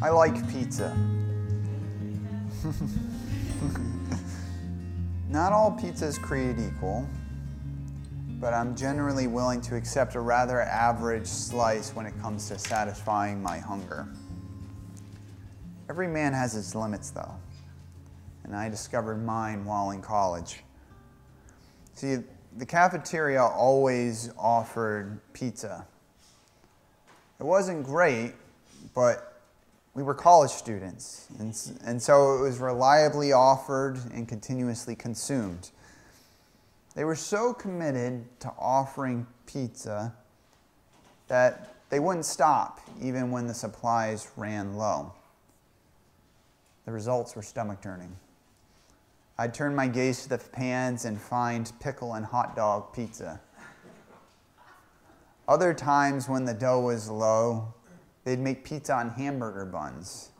I like pizza. Not all pizza is created equal, but I'm generally willing to accept a rather average slice when it comes to satisfying my hunger. Every man has his limits, though, and I discovered mine while in college. See, the cafeteria always offered pizza. It wasn't great, but we were college students, and so it was reliably offered and continuously consumed. They were so committed to offering pizza that they wouldn't stop even when the supplies ran low. The results were stomach-turning. I'd turn my gaze to the pans and find pickle and hot dog pizza. Other times when the dough was low, they'd make pizza on hamburger buns.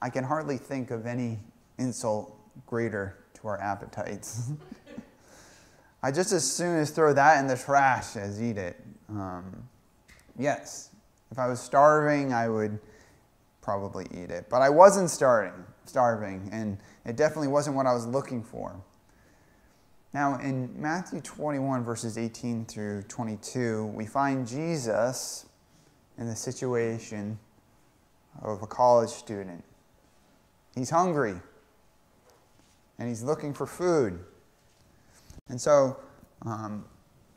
I can hardly think of any insult greater to our appetites. I just as soon as throw that in the trash as eat it. Yes, if I was starving, I would probably eat it. But I wasn't starving, and it definitely wasn't what I was looking for. Now, in Matthew 21, verses 18 through 22, we find Jesus in the situation of a college student. He's hungry, and he's looking for food. And so,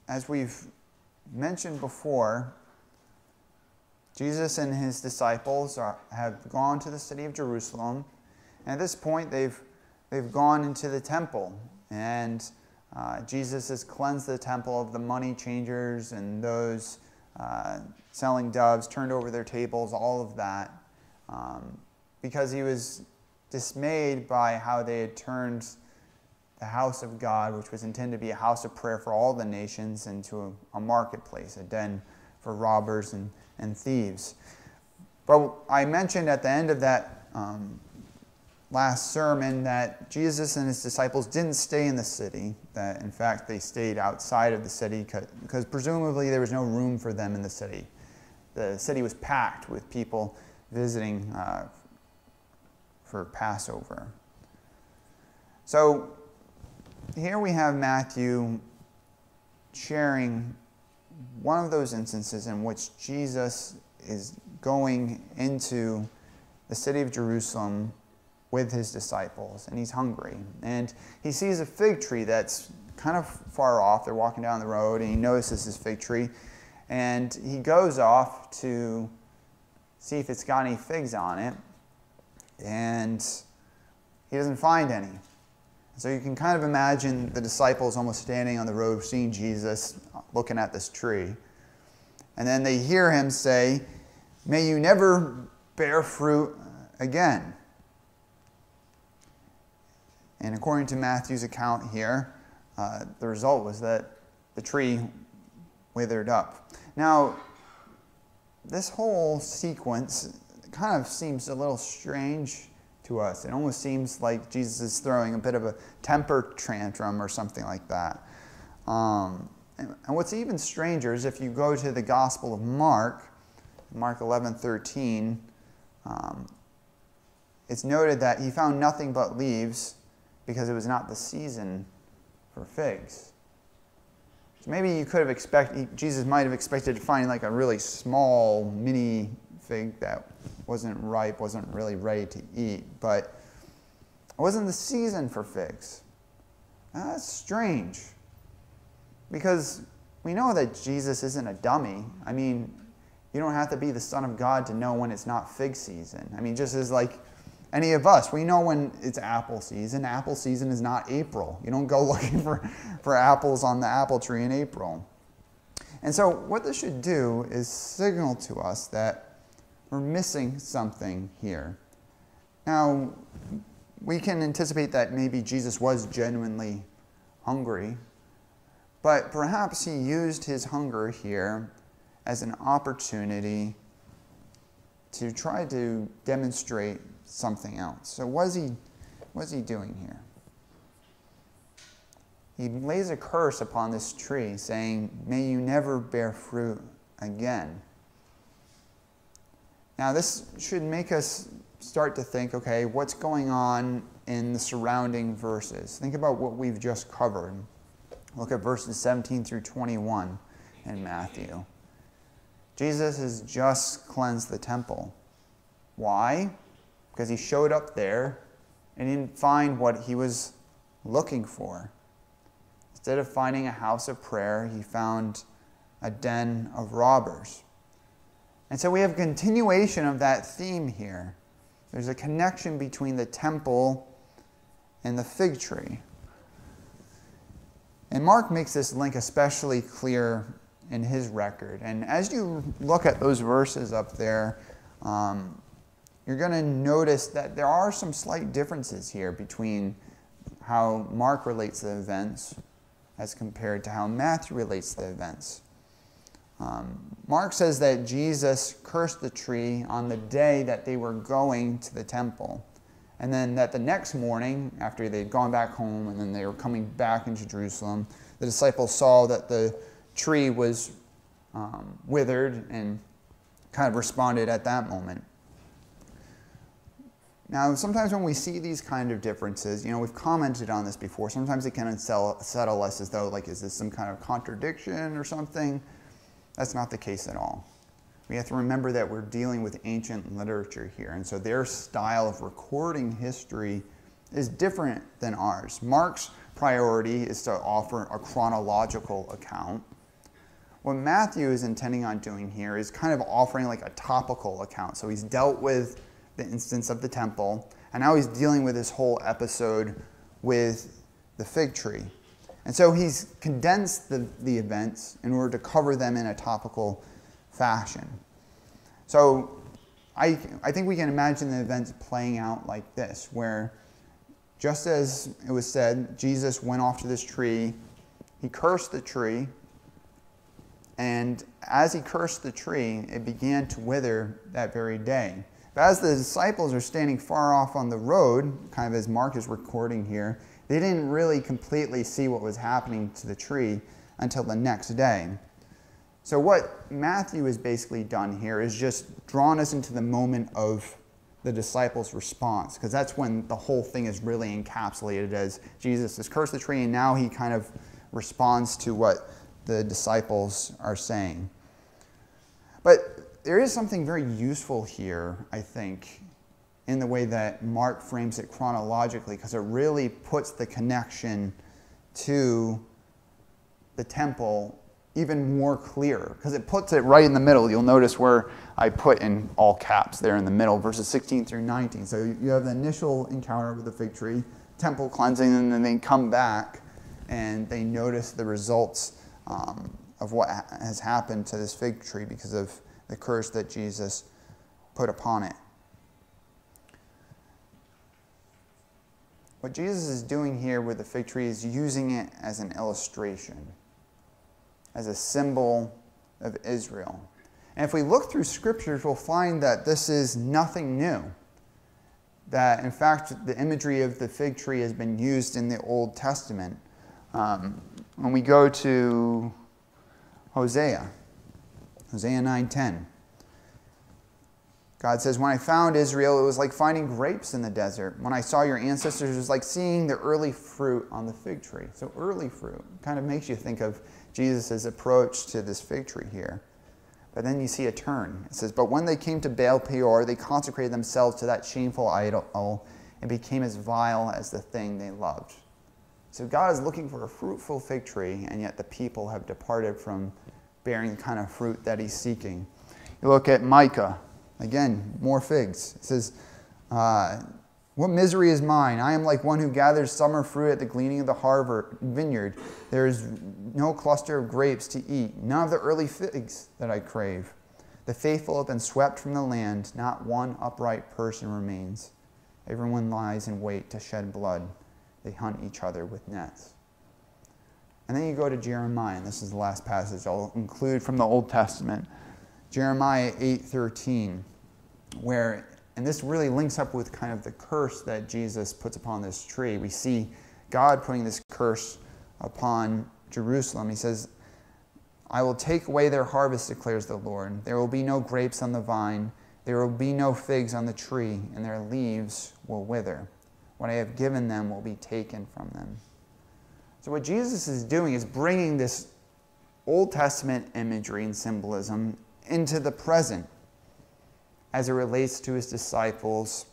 as we've mentioned before, Jesus and his disciples have gone to the city of Jerusalem, and at this point, they've gone into the temple, and Jesus has cleansed the temple of the money changers and those selling doves, turned over their tables, all of that, because he was dismayed by how they had turned the house of God, which was intended to be a house of prayer for all the nations, into a marketplace, a den for robbers and thieves. But I mentioned at the end of that last sermon that Jesus and his disciples didn't stay in the city, that in fact they stayed outside of the city because presumably there was no room for them in the city. The city was packed with people visiting for Passover. So here we have Matthew sharing one of those instances in which Jesus is going into the city of Jerusalem with his disciples, and he's hungry. And he sees a fig tree that's kind of far off. They're walking down the road, and he notices this fig tree. And he goes off to see if it's got any figs on it, and he doesn't find any. So you can kind of imagine the disciples almost standing on the road, seeing Jesus, looking at this tree. And then they hear him say, "May you never bear fruit again." And according to Matthew's account here, the result was that the tree withered up. Now, this whole sequence kind of seems a little strange to us. It almost seems like Jesus is throwing a bit of a temper tantrum or something like that. And what's even stranger is if you go to the Gospel of Mark, Mark 11:13, it's noted that he found nothing but leaves because it was not the season for figs. So maybe you could have Jesus might have expected to find like a really small mini fig that wasn't ripe, wasn't really ready to eat, but it wasn't the season for figs. Now, that's strange, because we know that Jesus isn't a dummy. I mean, you don't have to be the Son of God to know when it's not fig season. I mean, just as like any of us, we know when it's apple season. Apple season is not April. You don't go looking for apples on the apple tree in April. And so what this should do is signal to us that we're missing something here. Now, we can anticipate that maybe Jesus was genuinely hungry, but perhaps he used his hunger here as an opportunity to try to demonstrate something else. So what is he doing here? he lays a curse upon this tree, saying, "May you never bear fruit again." Now, this should make us start to think, okay, what's going on in the surrounding verses? Think about what we've just covered. Look at verses 17 through 21 in Matthew. Jesus has just cleansed the temple. Why? Because he showed up there and didn't find what he was looking for. Instead of finding a house of prayer, he found a den of robbers. And so we have a continuation of that theme here. There's a connection between the temple and the fig tree. And Mark makes this link especially clear in his record. And as you look at those verses up there, you're going to notice that there are some slight differences here between how Mark relates the events as compared to how Matthew relates the events. Mark says that Jesus cursed the tree on the day that they were going to the temple, and then that the next morning, after they'd gone back home and then they were coming back into Jerusalem, the disciples saw that the tree was withered and kind of responded at that moment. Now, sometimes when we see these kind of differences, you know, we've commented on this before, sometimes it can unsettle us as though, like, is this some kind of contradiction or something? That's not the case at all. We have to remember that we're dealing with ancient literature here, and so their style of recording history is different than ours. Mark's priority is to offer a chronological account. What Matthew is intending on doing here is kind of offering like a topical account. So he's dealt with the instance of the temple, and now he's dealing with this whole episode with the fig tree. And so he's condensed the events in order to cover them in a topical fashion. So I think we can imagine the events playing out like this, where just as it was said, Jesus went off to this tree, he cursed the tree, and as he cursed the tree, it began to wither that very day. But as the disciples are standing far off on the road, kind of as Mark is recording here, they didn't really completely see what was happening to the tree until the next day. So what Matthew has basically done here is just drawn us into the moment of the disciples' response, because that's when the whole thing is really encapsulated, as Jesus has cursed the tree and now he kind of responds to what the disciples are saying. But there is something very useful here, I think, in the way that Mark frames it chronologically, because it really puts the connection to the temple even more clear, because it puts it right in the middle. You'll notice where I put in all caps there in the middle, verses 16 through 19. So you have the initial encounter with the fig tree, temple cleansing, and then they come back and they notice the results of what has happened to this fig tree because of the curse that Jesus put upon it. What Jesus is doing here with the fig tree is using it as an illustration, as a symbol of Israel. And if we look through scriptures, we'll find that this is nothing new. That, in fact, the imagery of the fig tree has been used in the Old Testament. When we go to Hosea 9:10, God says, "When I found Israel, it was like finding grapes in the desert. When I saw your ancestors, it was like seeing the early fruit on the fig tree." So early fruit kind of makes you think of Jesus' approach to this fig tree here. But then you see a turn. It says, "But when they came to Baal Peor, they consecrated themselves to that shameful idol and became as vile as the thing they loved." So God is looking for a fruitful fig tree, and yet the people have departed from bearing the kind of fruit that he's seeking. You look at Micah. Again, more figs. It says, "What misery is mine? I am like one who gathers summer fruit at the gleaning of the harvest vineyard. There is no cluster of grapes to eat, none of the early figs that I crave. The faithful have been swept from the land. Not one upright person remains. Everyone lies in wait to shed blood. They hunt each other with nets." And then you go to Jeremiah, and this is the last passage I'll include from the Old Testament. Jeremiah 8:13, where, and this really links up with kind of the curse that Jesus puts upon this tree. We see God putting this curse upon Jerusalem. He says, I will take away their harvest, declares the Lord. There will be no grapes on the vine. There will be no figs on the tree, and their leaves will wither. What I have given them will be taken from them. So what Jesus is doing is bringing this Old Testament imagery and symbolism into the present as it relates to his disciples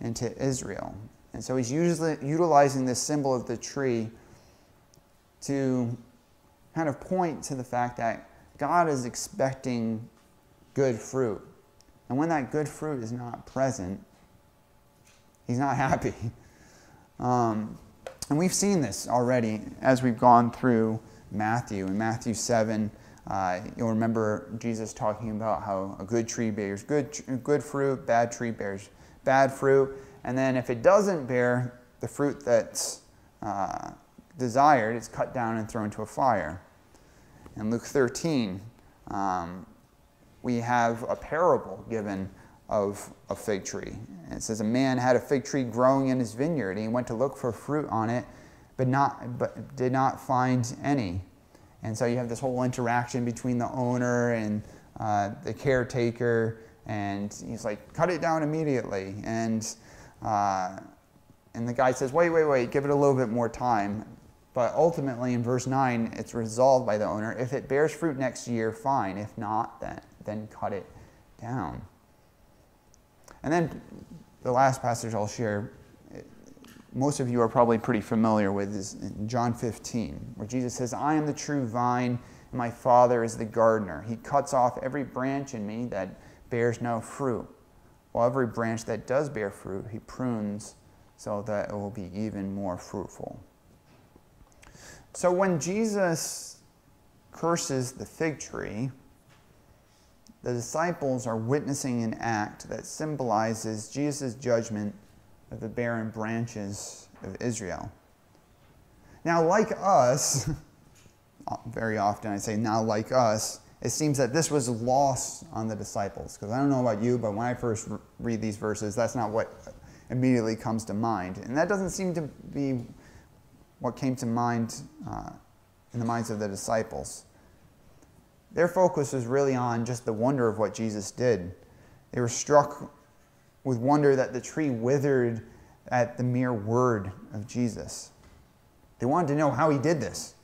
and to Israel. And so he's utilizing this symbol of the tree to kind of point to the fact that God is expecting good fruit. And when that good fruit is not present, he's not happy. And we've seen this already as we've gone through Matthew. In Matthew 7, you'll remember Jesus talking about how a good tree bears good fruit, bad tree bears bad fruit. And then if it doesn't bear the fruit that's desired, it's cut down and thrown into a fire. In Luke 13, we have a parable given of a fig tree. And it says a man had a fig tree growing in his vineyard, and he went to look for fruit on it, but did not find any. And so you have this whole interaction between the owner and the caretaker, and he's like, cut it down immediately. And the guy says, wait, give it a little bit more time. But ultimately, in verse 9, it's resolved by the owner. If it bears fruit next year, fine. If not, then cut it down. And then the last passage I'll share, most of you are probably pretty familiar with, is in John 15, where Jesus says, I am the true vine, and my Father is the gardener. He cuts off every branch in me that bears no fruit, while every branch that does bear fruit, he prunes so that it will be even more fruitful. So when Jesus curses the fig tree, the disciples are witnessing an act that symbolizes Jesus' judgment of the barren branches of Israel. Now, like us, very often I say now like us, it seems that this was lost on the disciples. Because I don't know about you, but when I first read these verses, that's not what immediately comes to mind. And that doesn't seem to be what came to mind in the minds of the disciples. Their focus was really on just the wonder of what Jesus did. They were struck with wonder that the tree withered at the mere word of Jesus. They wanted to know how he did this.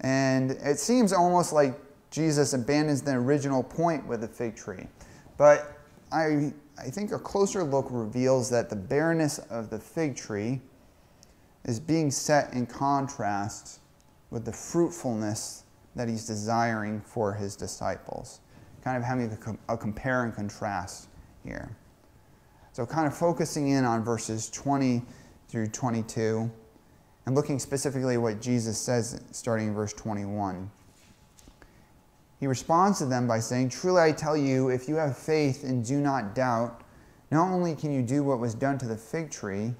And it seems almost like Jesus abandons the original point with the fig tree. But I think a closer look reveals that the barrenness of the fig tree is being set in contrast with the fruitfulness that he's desiring for his disciples. Kind of having a compare and contrast here. So kind of focusing in on verses 20 through 22 and looking specifically at what Jesus says starting in verse 21. He responds to them by saying, truly I tell you, if you have faith and do not doubt, not only can you do what was done to the fig tree,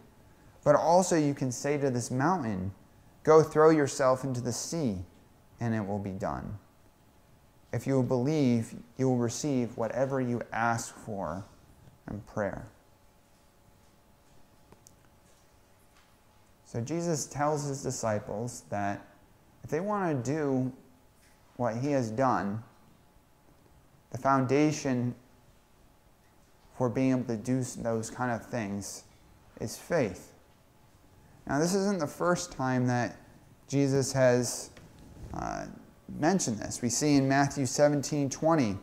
but also you can say to this mountain, go throw yourself into the sea, and it will be done. If you will believe, you will receive whatever you ask for in prayer. So Jesus tells his disciples that if they want to do what he has done, the foundation for being able to do those kind of things is faith. Now, this isn't the first time that Jesus has mention this. We see in Matthew 17:20,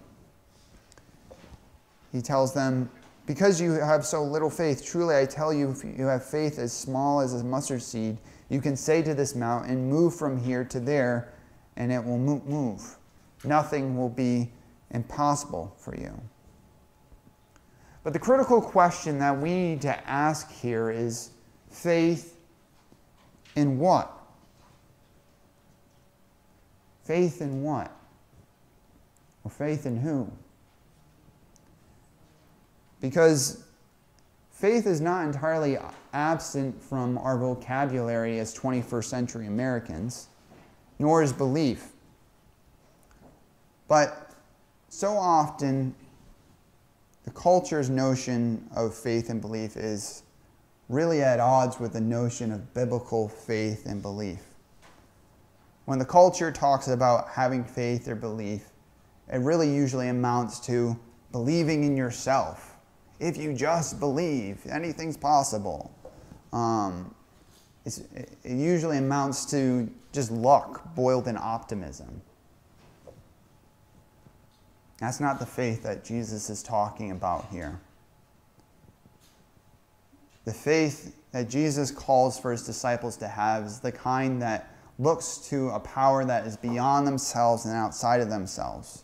he tells them, because you have so little faith, truly I tell you, if you have faith as small as a mustard seed, you can say to this mountain, move from here to there, and it will move. Nothing will be impossible for you. But the critical question that we need to ask here is, faith in what? Faith in what? Or faith in who? Because faith is not entirely absent from our vocabulary as 21st century Americans, nor is belief. But so often, the culture's notion of faith and belief is really at odds with the notion of biblical faith and belief. When the culture talks about having faith or belief, it really usually amounts to believing in yourself. If you just believe, anything's possible. It usually amounts to just luck boiled in optimism. That's not the faith that Jesus is talking about here. The faith that Jesus calls for his disciples to have is the kind that looks to a power that is beyond themselves and outside of themselves.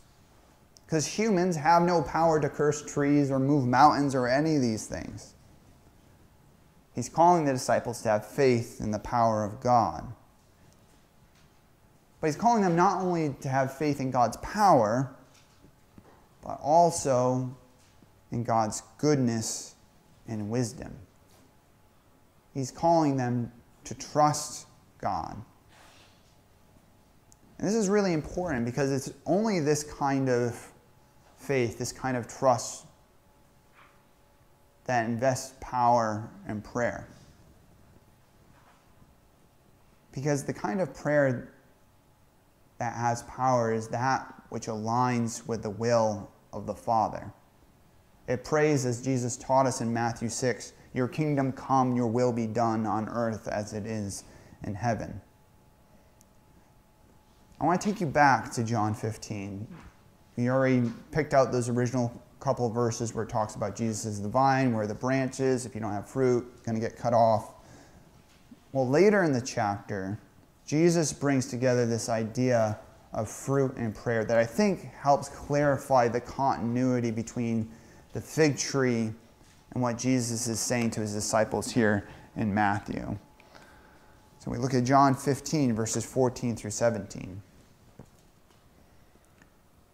Because humans have no power to curse trees or move mountains or any of these things. He's calling the disciples to have faith in the power of God. But he's calling them not only to have faith in God's power, but also in God's goodness and wisdom. He's calling them to trust God. And this is really important because it's only this kind of faith, this kind of trust that invests power in prayer. Because the kind of prayer that has power is that which aligns with the will of the Father. It prays as Jesus taught us in Matthew 6, "Your kingdom come, your will be done on earth as it is in heaven." I want to take you back to John 15. We already picked out those original couple of verses where it talks about Jesus is the vine, where the branches, if you don't have fruit, it's going to get cut off. Well, later in the chapter, Jesus brings together this idea of fruit and prayer that I think helps clarify the continuity between the fig tree and what Jesus is saying to his disciples here in Matthew. So we look at John 15, verses 14 through 17.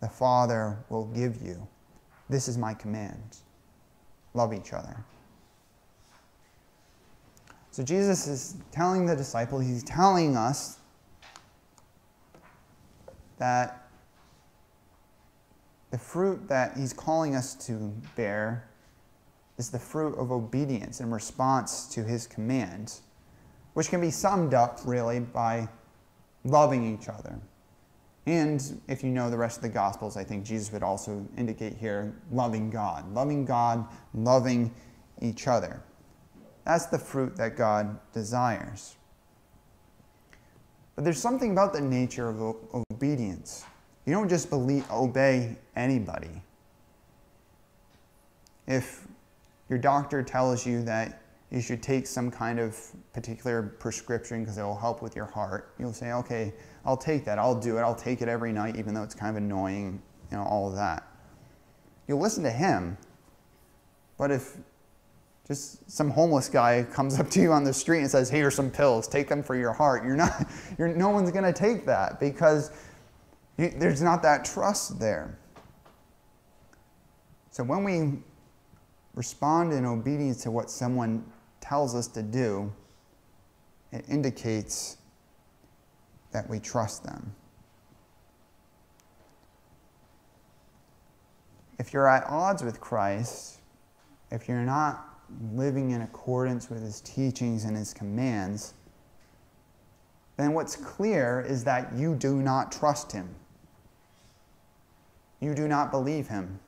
the Father will give you. This is my command. Love each other." So Jesus is telling the disciples, he's telling us that the fruit that he's calling us to bear is the fruit of obedience in response to his command, which can be summed up, really, by loving each other. And if you know the rest of the Gospels, I think Jesus would also indicate here loving God, loving each other. That's the fruit that God desires. But there's something about the nature of obedience. You don't just obey anybody. If your doctor tells you that you should take some kind of particular prescription because it will help with your heart, you'll say, "Okay, I'll take that. I'll do it. I'll take it every night, even though it's kind of annoying," you know, all of that. You'll listen to him. But if just some homeless guy comes up to you on the street and says, "Here are some pills. Take them for your heart," no one's going to take that because there's not that trust there. So when we respond in obedience to what someone tells us to do, it indicates that we trust them. If you're at odds with Christ, if you're not living in accordance with his teachings and his commands, then what's clear is that you do not trust him. You do not believe him.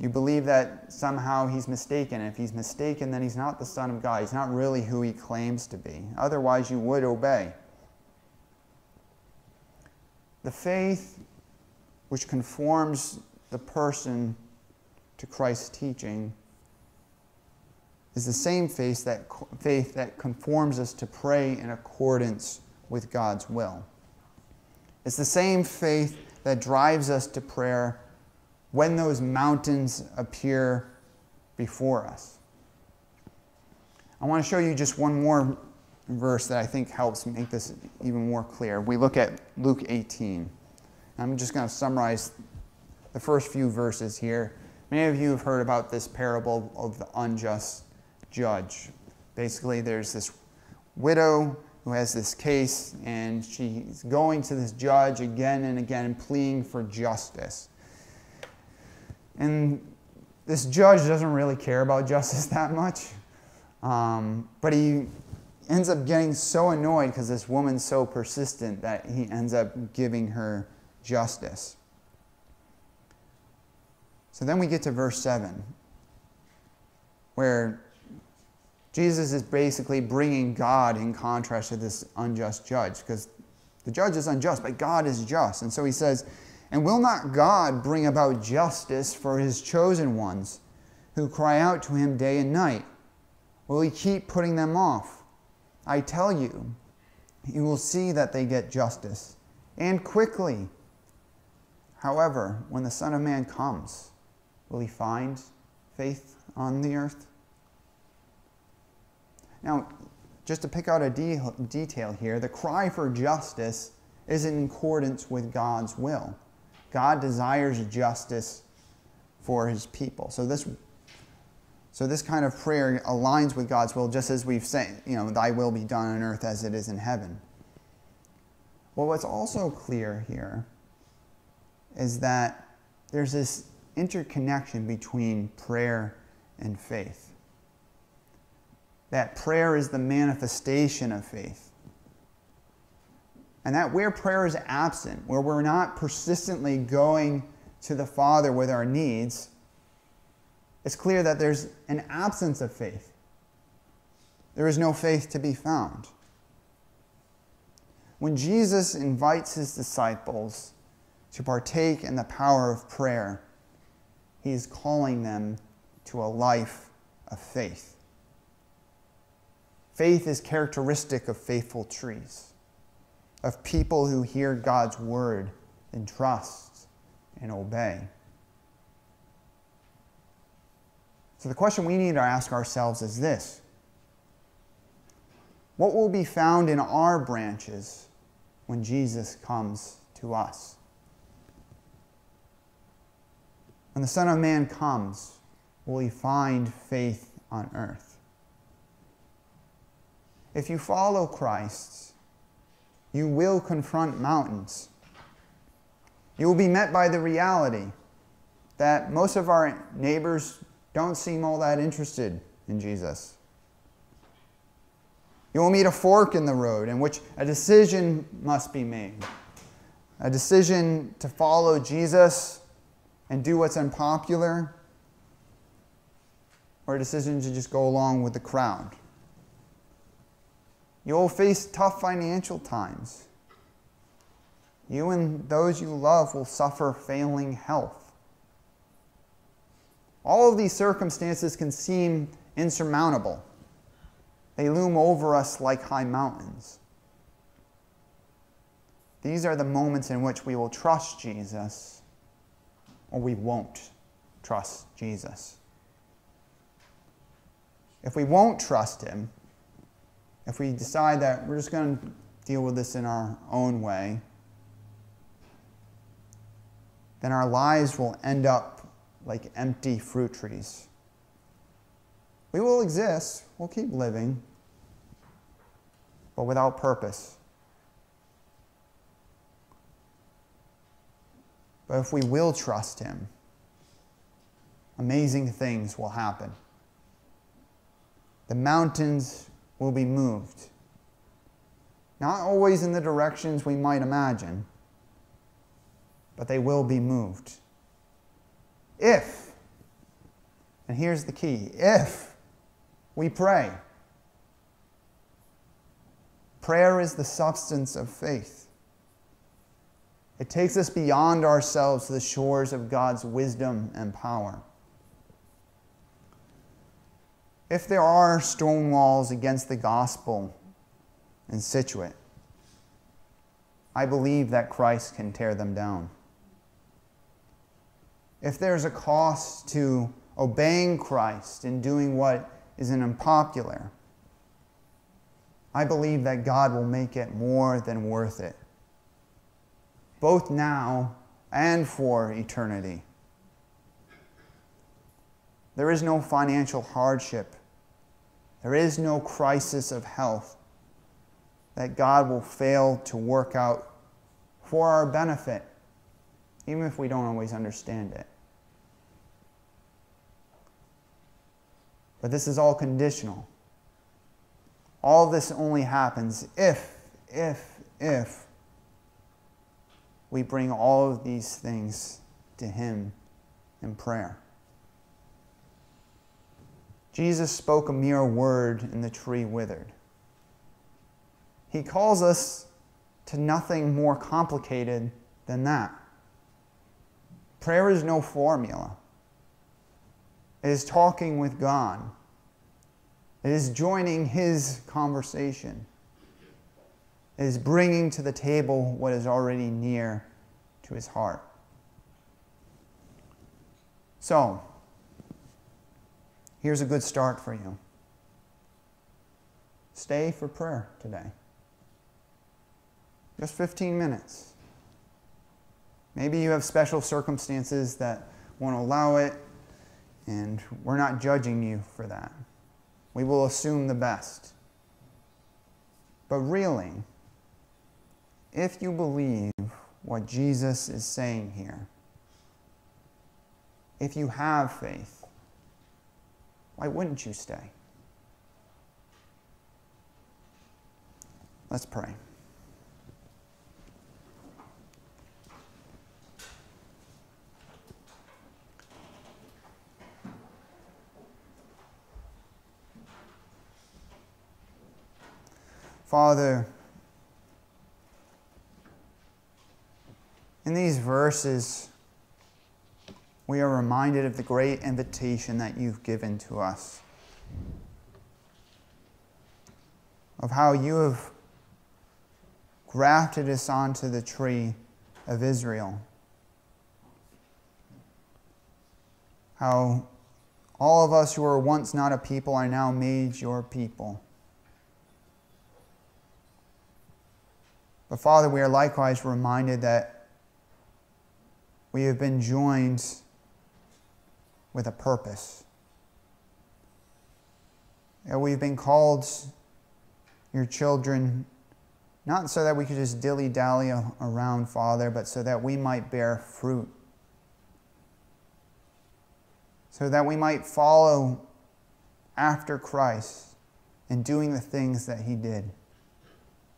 You believe that somehow he's mistaken. If he's mistaken, then he's not the Son of God. He's not really who he claims to be. Otherwise, you would obey. The faith which conforms the person to Christ's teaching is the same faith that conforms us to pray in accordance with God's will. It's the same faith that drives us to prayer when those mountains appear before us. I want to show you just one more verse that I think helps make this even more clear. We look at Luke 18. I'm just going to summarize the first few verses here. Many of you have heard about this parable of the unjust judge. Basically, there's this widow who has this case, and she's going to this judge again and again, pleading for justice. And this judge doesn't really care about justice that much, but he ends up getting so annoyed because this woman's so persistent that he ends up giving her justice. So then we get to verse 7, where Jesus is basically bringing God in contrast to this unjust judge, because the judge is unjust, but God is just. And so he says, "And will not God bring about justice for his chosen ones who cry out to him day and night? Will he keep putting them off? I tell you, you will see that they get justice, and quickly. However, when the Son of Man comes, will he find faith on the earth?" Now, just to pick out a detail here, the cry for justice is in accordance with God's will. God desires justice for his people. So this kind of prayer aligns with God's will, just as we've said, "Thy will be done on earth as it is in heaven." Well, what's also clear here is that there's this interconnection between prayer and faith. That prayer is the manifestation of faith. And that where prayer is absent, where we're not persistently going to the Father with our needs, it's clear that there's an absence of faith. There is no faith to be found. When Jesus invites his disciples to partake in the power of prayer, he is calling them to a life of faith. Faith is characteristic of faithful trees, of people who hear God's word and trust and obey. So the question we need to ask ourselves is this: what will be found in our branches when Jesus comes to us? When the Son of Man comes, will he find faith on earth? If you follow Christ, you will confront mountains. You will be met by the reality that most of our neighbors don't seem all that interested in Jesus. You will meet a fork in the road in which a decision must be made. A decision to follow Jesus and do what's unpopular, or a decision to just go along with the crowd. You will face tough financial times. You and those you love will suffer failing health. All of these circumstances can seem insurmountable. They loom over us like high mountains. These are the moments in which we will trust Jesus, or we won't trust Jesus. If we won't trust him, if we decide that we're just going to deal with this in our own way, then our lives will end up like empty fruit trees. We will exist, we'll keep living, but without purpose. But if we will trust him, amazing things will happen. The mountains will be moved. Not always in the directions we might imagine, but they will be moved. If, and here's the key, if we pray. Prayer is the substance of faith. It takes us beyond ourselves to the shores of God's wisdom and power. If there are stone walls against the gospel in Scituate, I believe that Christ can tear them down. If there's a cost to obeying Christ and doing what is unpopular, I believe that God will make it more than worth it, both now and for eternity. There is no financial hardship. There is no crisis of health that God will fail to work out for our benefit, even if we don't always understand it. But this is all conditional. All this only happens if we bring all of these things to Him in prayer. Jesus spoke a mere word and the tree withered. He calls us to nothing more complicated than that. Prayer is no formula. It is talking with God. It is joining His conversation. It is bringing to the table what is already near to His heart. So, here's a good start for you. Stay for prayer today. Just 15 minutes. Maybe you have special circumstances that won't allow it, and we're not judging you for that. We will assume the best. But really, if you believe what Jesus is saying here, if you have faith, why wouldn't you stay? Let's pray. Father, in these verses, we are reminded of the great invitation that you've given to us, of how you have grafted us onto the tree of Israel, how all of us who were once not a people are now made your people. But Father, we are likewise reminded that we have been joined with a purpose. And we've been called your children, not so that we could just dilly-dally around, Father, but so that we might bear fruit. So that we might follow after Christ in doing the things that He did.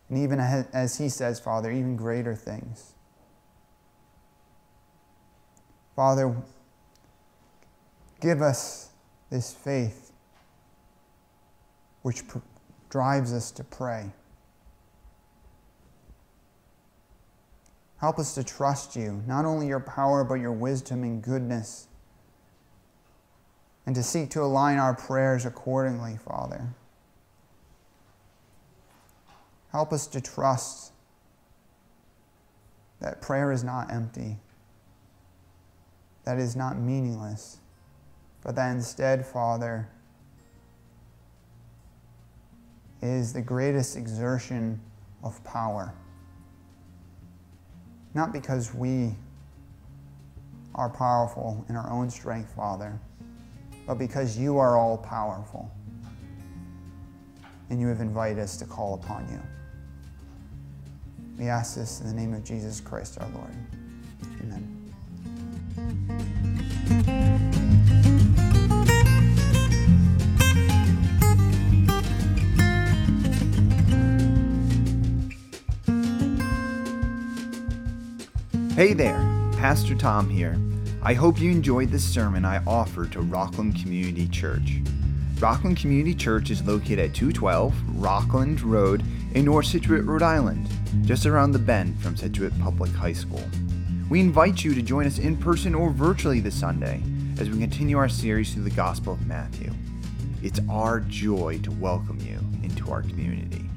And even as He says, Father, even greater things. Father, give us this faith which drives us to pray. Help us to trust you, not only your power, but your wisdom and goodness, and to seek to align our prayers accordingly, Father. Help us to trust that prayer is not empty, that it is not meaningless, but that instead, Father, is the greatest exertion of power. Not because we are powerful in our own strength, Father, but because you are all powerful and you have invited us to call upon you. We ask this in the name of Jesus Christ, our Lord. Amen. Hey there, Pastor Tom here. I hope you enjoyed this sermon I offered to Rockland Community Church. Rockland Community Church is located at 212 Rockland Road in North Scituate, Rhode Island, just around the bend from Scituate Public High School. We invite you to join us in person or virtually this Sunday as we continue our series through the Gospel of Matthew. It's our joy to welcome you into our community.